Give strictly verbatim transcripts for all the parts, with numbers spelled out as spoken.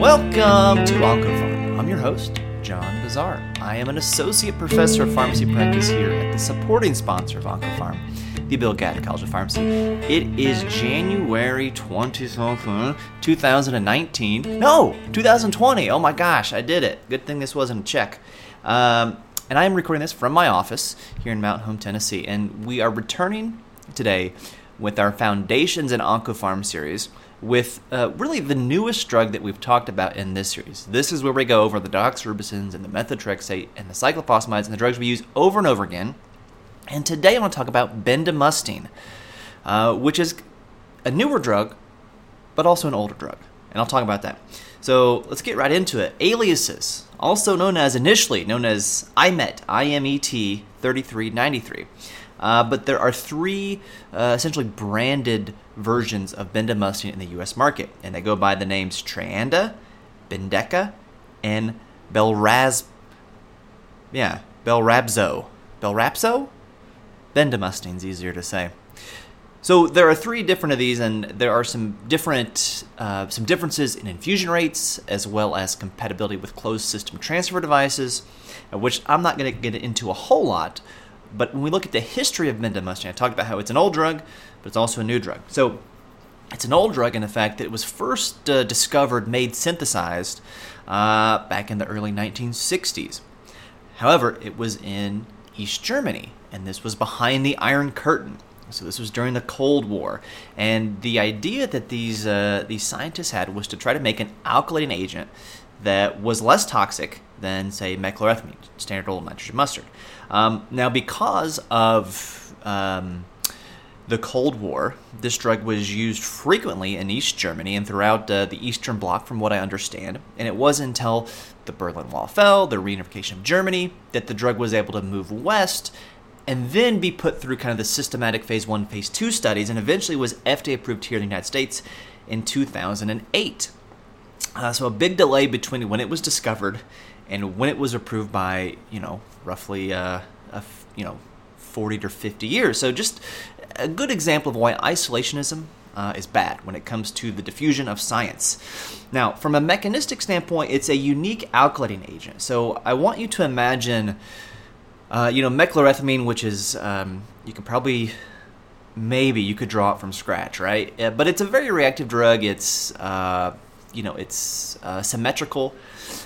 Welcome to OncoPharm. I'm your host, John Bazar. I am an associate professor of pharmacy practice here at the supporting sponsor of OncoPharm, the Bill Gadd College of Pharmacy. It is January twentieth, twenty nineteen. No, two thousand twenty. Oh my gosh, I did it. Good thing this wasn't a check. Um, and I am recording this from my office here in Mount Home, Tennessee. And we are returning today with our Foundations in OncoPharm series, with uh, really the newest drug that we've talked about in this series. This is where we go over the doxorubicins and the methotrexate and the cyclophosphamides and the drugs we use over and over again. And today I want to talk about bendamustine, uh, which is a newer drug, but also an older drug. And I'll talk about that. So let's get right into it. Aliases, also known as, initially known as I M E T, I M E T thirty-three ninety-three. Uh, but there are three uh, essentially branded versions of bendamustine in the U S market, and they go by the names Treanda, Bendeka, and Belraz. Yeah, Belrapzo. Belrapzo? Bendamustine's easier to say. So there are three different of these, and there are some different uh, some differences in infusion rates, as well as compatibility with closed system transfer devices, which I'm not going to get into a whole lot. But when we look at the history of bendamustine, I talked about how it's an old drug, but it's also a new drug. So it's an old drug in the fact that it was first uh, discovered, made, synthesized uh, back in the early nineteen sixties. However, it was in East Germany, and this was behind the Iron Curtain. So this was during the Cold War. And the idea that these uh, these scientists had was to try to make an alkylating agent that was less toxic than, say, mechlorethamine, standard old nitrogen mustard. Um, now, because of um, the Cold War, this drug was used frequently in East Germany and throughout uh, the Eastern Bloc, from what I understand. And it wasn't until the Berlin Wall fell, the reunification of Germany, that the drug was able to move west and then be put through kind of the systematic phase one, phase two studies, and eventually was F D A approved here in the United States in two thousand eight. Uh, so a big delay between when it was discovered and when it was approved by, you know, roughly, uh, a, you know, forty to fifty years. So just a good example of why isolationism uh, is bad when it comes to the diffusion of science. Now, from a mechanistic standpoint, it's a unique alkylating agent. So I want you to imagine, uh, you know, mechlorethamine, which is, um, you can probably... Maybe you could draw it from scratch, right? But it's a very reactive drug. It's... Uh, you know, it's uh, symmetrical.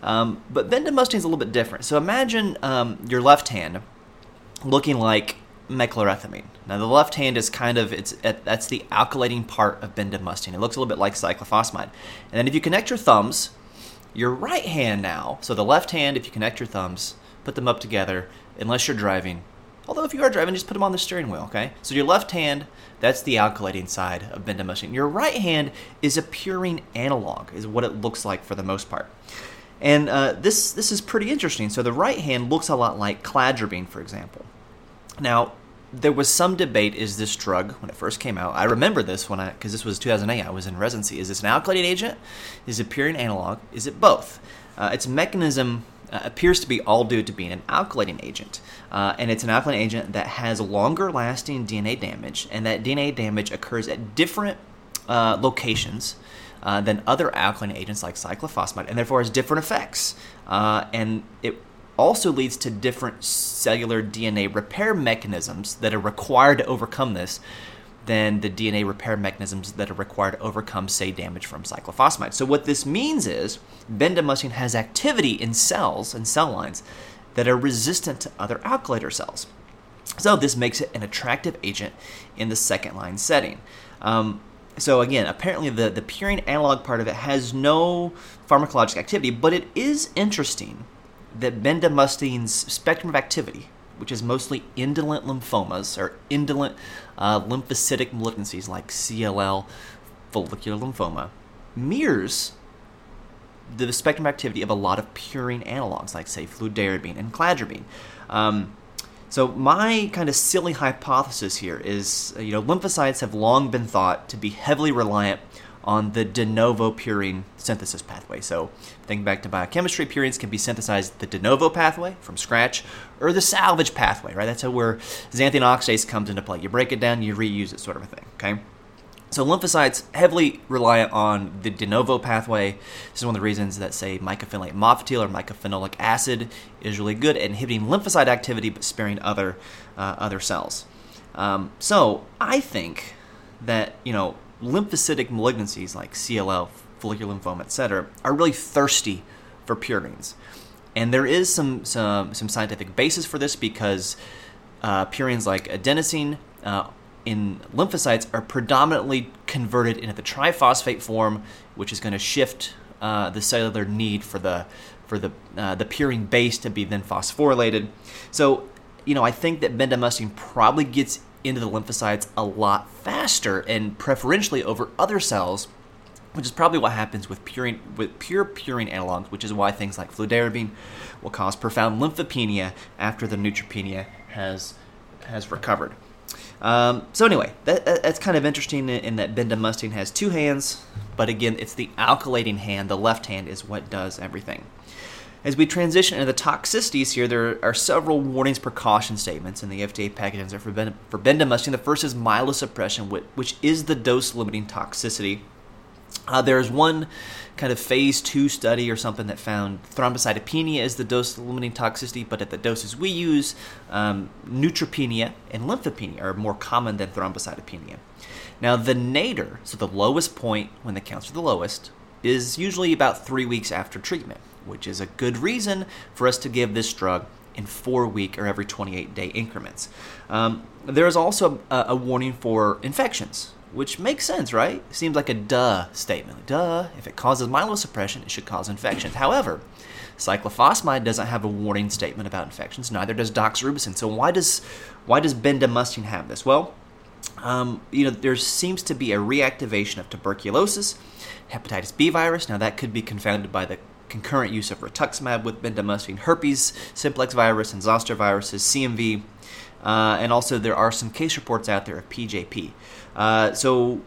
Um, but bendamustine is a little bit different. So imagine um, your left hand looking like mechlorethamine. Now, the left hand is kind of, it's at, that's the alkylating part of bendamustine. It looks a little bit like cyclophosphamide. And then if you connect your thumbs, your right hand now, so the left hand, if you connect your thumbs, put them up together, unless you're driving. Although if you are driving, just put them on the steering wheel, okay? So your left hand, that's the alkylating side of bendamustine. Your right hand is a purine analog, is what it looks like for the most part. And uh, this this is pretty interesting. So the right hand looks a lot like cladribine, for example. Now, there was some debate, is this drug, when it first came out, I remember this when I, because this was two thousand eight, I was in residency. Is this an alkylating agent? Is it purine analog? Is it both? Uh, its mechanism Uh, appears to be all due to being an alkylating agent. Uh, and it's an alkylating agent that has longer lasting D N A damage, and that D N A damage occurs at different uh, locations uh, than other alkylating agents like cyclophosphamide, and therefore has different effects. Uh, and it also leads to different cellular D N A repair mechanisms that are required to overcome this than the D N A repair mechanisms that are required to overcome, say, damage from cyclophosphamide. So what this means is bendamustine has activity in cells and cell lines that are resistant to other alkylator cells. So this makes it an attractive agent in the second-line setting. Um, so again, apparently the, the purine analog part of it has no pharmacologic activity, but it is interesting that bendamustine's spectrum of activity, which is mostly indolent lymphomas or indolent uh, lymphocytic malignancies like C L L, follicular lymphoma, mirrors the spectrum of activity of a lot of purine analogs like, say, fludarabine and cladribine. Um, so my kind of silly hypothesis here is, you know, lymphocytes have long been thought to be heavily reliant on the de novo purine synthesis pathway. So thinking back to biochemistry, purines can be synthesized the de novo pathway from scratch or the salvage pathway, right? That's how where xanthine oxidase comes into play. You break it down, you reuse it, sort of a thing, okay? So lymphocytes heavily rely on the de novo pathway. This is one of the reasons that, say, mycophenolate mofetil or mycophenolic acid is really good at inhibiting lymphocyte activity but sparing other uh, other cells. Um, so I think that, you know, lymphocytic malignancies like C L L, follicular lymphoma, et cetera, are really thirsty for purines, and there is some some, some scientific basis for this because uh, purines like adenosine uh, in lymphocytes are predominantly converted into the triphosphate form, which is going to shift uh, the cellular need for the for the uh, the purine base to be then phosphorylated. So, you know, I think that bendamustine probably gets into the lymphocytes a lot faster and preferentially over other cells, which is probably what happens with purine, with pure purine analogs, which is why things like fludarabine will cause profound lymphopenia after the neutropenia has has recovered. Um, so anyway, that, that's kind of interesting in that bendamustine has two hands, but again, it's the alkylating hand, the left hand is what does everything. As we transition into the toxicities here, there are several warnings, precaution statements in the F D A package for bendamustine. The first is myelosuppression, which is the dose-limiting toxicity. Uh, there's one kind of phase two study or something that found thrombocytopenia as the dose-limiting toxicity, but at the doses we use, um, neutropenia and lymphopenia are more common than thrombocytopenia. Now, the nadir, so the lowest point when the counts are the lowest, is usually about three weeks after treatment, which is a good reason for us to give this drug in four-week or every twenty-eight day increments. Um, there is also a, a warning for infections, which makes sense, right? Seems like a duh statement. Duh, if it causes myelosuppression, it should cause infections. However, cyclophosphamide doesn't have a warning statement about infections, neither does doxorubicin. So why does why does bendamustine have this? Well, um, you know, there seems to be a reactivation of tuberculosis, hepatitis B virus. Now that could be confounded by the concurrent use of rituximab with bendamustine, herpes simplex virus and zoster viruses, C M V, uh, and also there are some case reports out there of P J P. Uh, so,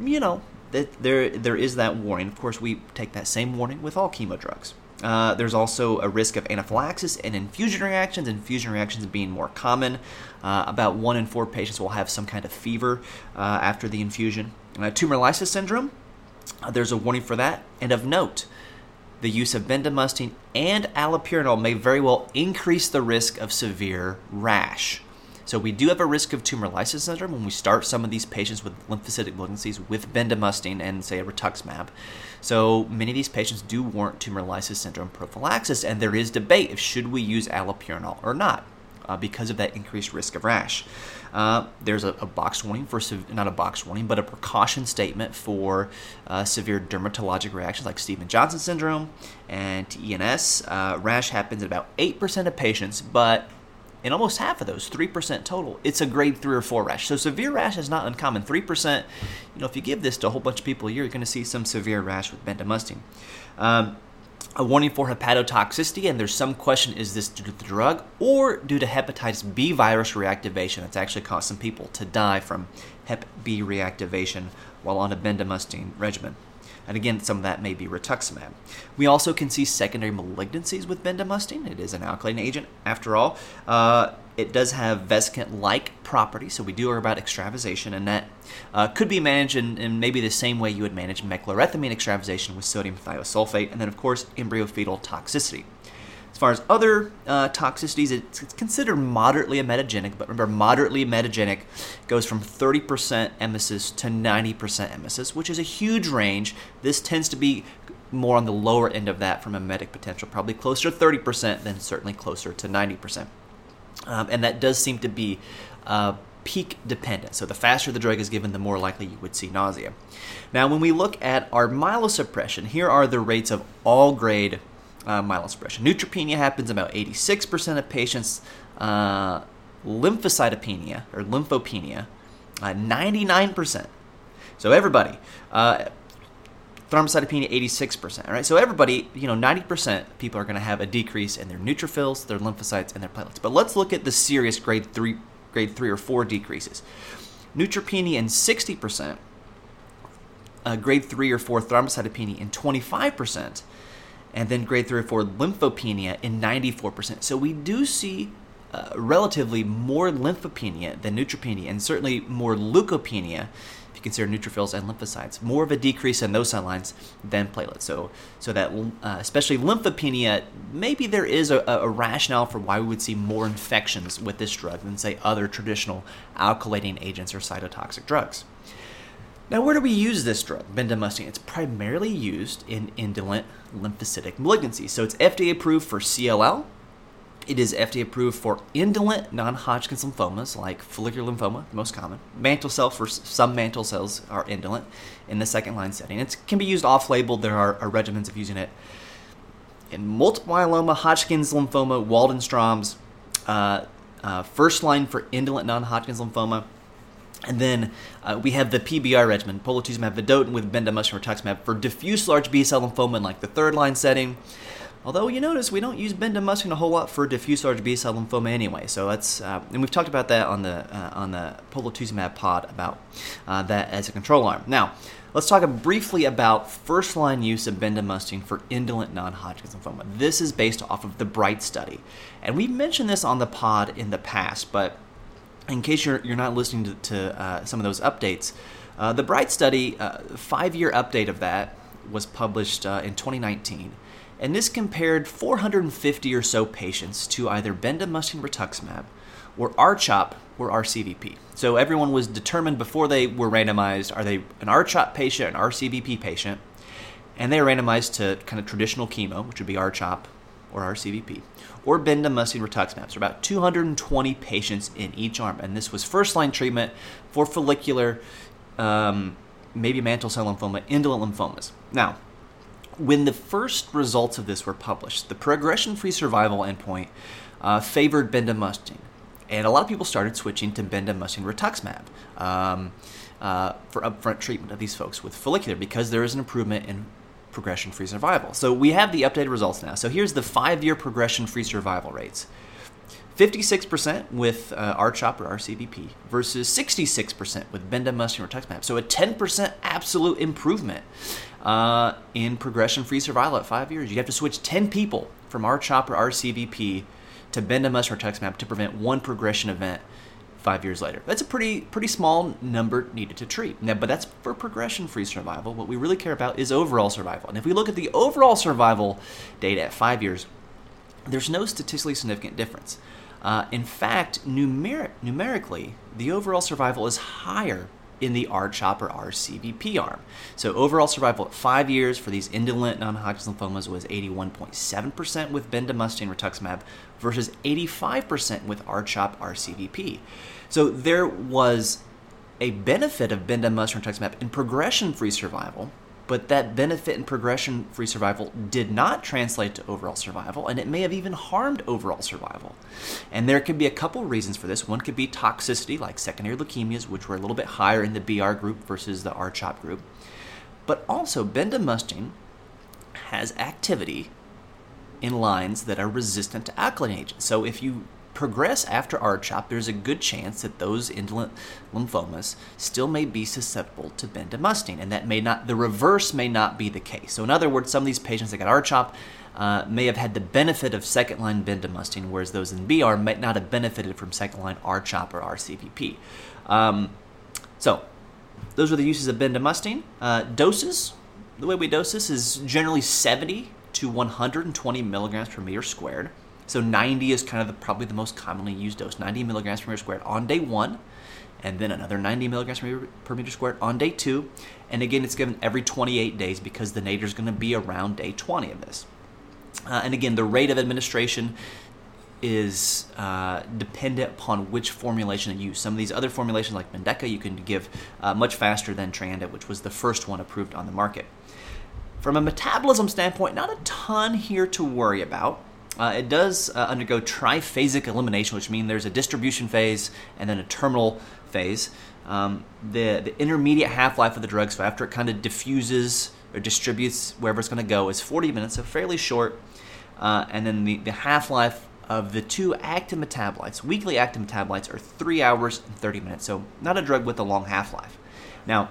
you know, th- there there is that warning. Of course, we take that same warning with all chemo drugs. Uh, there's also a risk of anaphylaxis and infusion reactions, infusion reactions being more common. Uh, about one in four patients will have some kind of fever uh, after the infusion. Uh, tumor lysis syndrome, uh, there's a warning for that. And of note, the use of bendamustine and allopurinol may very well increase the risk of severe rash. So we do have a risk of tumor lysis syndrome when we start some of these patients with lymphocytic malignancies with bendamustine and, say, a rituximab. So many of these patients do warrant tumor lysis syndrome prophylaxis, and there is debate if should we use allopurinol or not uh, because of that increased risk of rash. Uh, there's a, a box warning for, not a box warning, but a precaution statement for uh, severe dermatologic reactions like Stevens-Johnson syndrome and T E N S. Uh, rash happens in about eight percent of patients, but in almost half of those, three percent total, it's a grade three or four rash. So severe rash is not uncommon. three percent, you know, if you give this to a whole bunch of people a year, you're going to see some severe rash with bendamustine. Um, a warning for hepatotoxicity, and there's some question, is this due to the drug or due to hepatitis B virus reactivation? That's actually caused some people to die from hep B reactivation while on a bendamustine regimen. And again, some of that may be rituximab. We also can see secondary malignancies with bendamustine. It is an alkylating agent, after all. Uh, it does have vesicant-like properties, so we do hear about extravasation, and that uh, could be managed in, in maybe the same way you would manage mechlorethamine extravasation with sodium thiosulfate, and then, of course, embryo-fetal toxicity. As far as other uh, toxicities, it's, it's considered moderately emetogenic, but remember, moderately emetogenic goes from thirty percent emesis to ninety percent emesis, which is a huge range. This tends to be more on the lower end of that from emetic potential, probably closer to thirty percent than certainly closer to ninety percent. Um, and that does seem to be uh, peak dependent. So the faster the drug is given, the more likely you would see nausea. Now, when we look at our myelosuppression, here are the rates of all grade Uh, myelosuppression. Neutropenia happens about eighty-six percent of patients. Uh, lymphocytopenia or lymphopenia, uh, ninety-nine percent. So everybody, uh, thrombocytopenia, eighty-six percent. All right. So everybody, you know, ninety percent people are going to have a decrease in their neutrophils, their lymphocytes, and their platelets. But let's look at the serious grade three, grade three or four decreases. Neutropenia in sixty percent, uh, grade three or four thrombocytopenia in twenty-five percent. And then grade three or four lymphopenia in ninety-four percent. So we do see uh, relatively more lymphopenia than neutropenia, and certainly more leukopenia. If you consider neutrophils and lymphocytes. More of a decrease in those cell lines than platelets. So, so that uh, especially lymphopenia, maybe there is a, a rationale for why we would see more infections with this drug than, say, other traditional alkylating agents or cytotoxic drugs. Now, where do we use this drug, bendamustine? It's primarily used in indolent lymphocytic malignancies. So it's F D A approved for C L L. It is F D A approved for indolent non-Hodgkin's lymphomas, like follicular lymphoma, the most common. Mantle cell, for some mantle cells are indolent in the second-line setting. It can be used off-label. There are, are regimens of using it in multiple myeloma, Hodgkin's lymphoma, Waldenstrom's, uh, uh, first-line for indolent non-Hodgkin's lymphoma. And then uh, we have the P B R regimen, polatuzumab vedotin with bendamustine rituximab for diffuse large B-cell lymphoma in like the third-line setting. Although you notice we don't use bendamustine a whole lot for diffuse large B-cell lymphoma anyway, so that's uh, and we've talked about that on the uh, on the polatuzumab pod about uh, that as a control arm. Now, let's talk briefly about first-line use of bendamustine for indolent non-Hodgkin's lymphoma. This is based off of the BRIGHT study, and we've mentioned this on the pod in the past, but in case you're you're not listening to, to uh, some of those updates, uh, the BRIGHT study, uh, five-year update of that was published uh, in twenty nineteen. And this compared four hundred fifty or so patients to either bendamustine rituximab or R CHOP or R C V P. So everyone was determined before they were randomized, are they an R CHOP patient, an R C V P patient, and they are randomized to kind of traditional chemo, which would be R CHOP or R C V P, or bendamustine rituximab. So about two hundred twenty patients in each arm. And this was first-line treatment for follicular, um, maybe mantle cell lymphoma, indolent lymphomas. Now, when the first results of this were published, the progression-free survival endpoint uh, favored bendamustine, and a lot of people started switching to bendamustine rituximab um, uh, for upfront treatment of these folks with follicular because there is an improvement in progression-free survival. So we have the updated results now. So here's the five-year progression-free survival rates. fifty-six percent with uh, R CHOP or R C V P versus sixty-six percent with bendamustine rituximab. So a ten percent absolute improvement uh, in progression-free survival at five years. You have to switch ten people from R CHOP or R C V P to bendamustine rituximab to prevent one progression event five years later. That's a pretty pretty small number needed to treat. Now, but that's for progression-free survival. What we really care about is overall survival. And if we look at the overall survival data at five years, there's no statistically significant difference. Uh, in fact, numeric, numerically, the overall survival is higher in the R CHOP or R C V P arm. So overall survival at five years for these indolent non-Hodgkin's lymphomas was eighty-one point seven percent with bendamustine rituximab versus eighty-five percent with R CHOP R C V P. So there was a benefit of bendamustine rituximab in progression-free survival, but that benefit in progression-free survival did not translate to overall survival, and it may have even harmed overall survival. And there could be a couple reasons for this. One could be toxicity, like secondary leukemias, which were a little bit higher in the B R group versus the R CHOP group. But also, bendamustine has activity in lines that are resistant to alkylating agents. So if you progress after R CHOP, there's a good chance that those indolent lymphomas still may be susceptible to bendamustine, and that may not, the reverse may not be the case. So in other words, some of these patients that got R CHOP uh, may have had the benefit of second-line bendamustine, whereas those in B R might not have benefited from second-line R CHOP or R C V P. Um, so those are the uses of bendamustine. Uh, doses, the way we dose this is generally seventy to one hundred twenty milligrams per meter squared. So ninety is kind of the, probably the most commonly used dose, ninety milligrams per meter squared on day one, and then another ninety milligrams per meter, per meter squared on day two. And again, it's given every twenty-eight days because the nadir is going to be around day twenty of this. Uh, and again, the rate of administration is uh, dependent upon which formulation you use. Some of these other formulations like Bendeka, you can give uh, much faster than Treanda, which was the first one approved on the market. From a metabolism standpoint, not a ton here to worry about. Uh, it does uh, undergo triphasic elimination, which means there's a distribution phase and then a terminal phase. Um, the, the intermediate half-life of the drug, so after it kind of diffuses or distributes wherever it's going to go, is forty minutes, so fairly short. Uh, and then the, the half-life of the two active metabolites, weekly active metabolites, are three hours and thirty minutes, so not a drug with a long half-life. Now,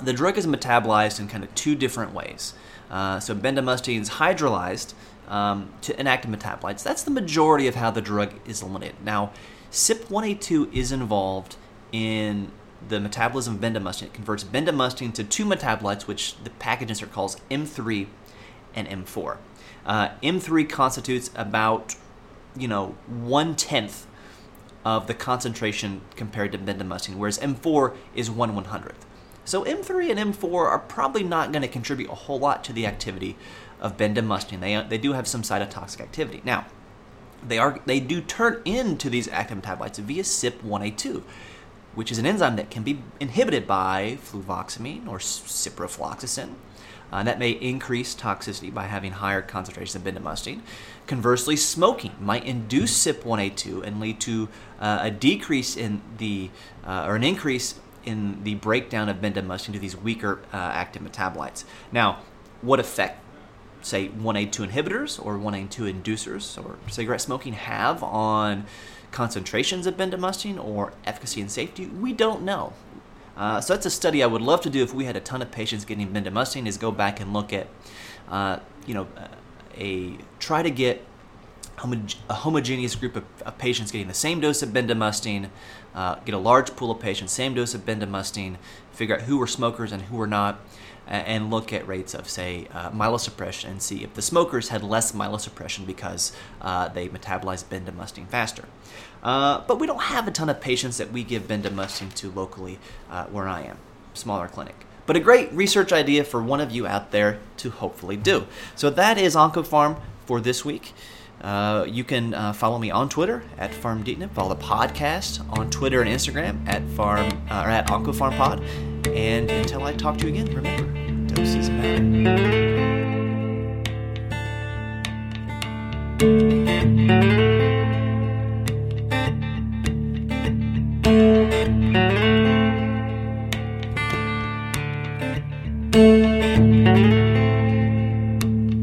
the drug is metabolized in kind of two different ways. Uh, so bendamustine is hydrolyzed Um, to inactive metabolites. That's the majority of how the drug is eliminated. Now, C Y P one A two is involved in the metabolism of bendamustine. It converts bendamustine to two metabolites, which the package insert calls M three and M four. Uh, M three constitutes about, you know, one-tenth of the concentration compared to bendamustine, whereas M four is one one-hundredth. So M three and M four are probably not going to contribute a whole lot to the activity of bendamustine. They, they do have some cytotoxic activity. Now, they are they do turn into these active metabolites via C Y P one A two, which is an enzyme that can be inhibited by fluvoxamine or ciprofloxacin. Uh, that may increase toxicity by having higher concentrations of bendamustine. Conversely, smoking might induce C Y P one A two and lead to uh, a decrease in the, uh, or an increase in the breakdown of bendamustine to these weaker uh, active metabolites. Now, what effect, say, one A two inhibitors or one A two inducers or cigarette smoking have on concentrations of bendamustine or efficacy and safety? We don't know. Uh, so that's a study I would love to do if we had a ton of patients getting bendamustine, is go back and look at, uh, you know, a, a try to get homo- a homogeneous group of, of patients getting the same dose of bendamustine, uh, get a large pool of patients, same dose of bendamustine, figure out who were smokers and who were not, and, and look at rates of, say, uh, myelosuppression, and see if the smokers had less myelosuppression because uh, they metabolized bendamustine faster. Uh, but we don't have a ton of patients that we give bendamustine to locally uh, where I am, smaller clinic. But a great research idea for one of you out there to hopefully do. So that is OncoPharm for this week. Uh, you can uh, follow me on Twitter at PharmDeetnam, follow the podcast on Twitter and Instagram at Farm uh, or at OncoPharmPod. And until I talk to you again, remember, doses matter. Thank you.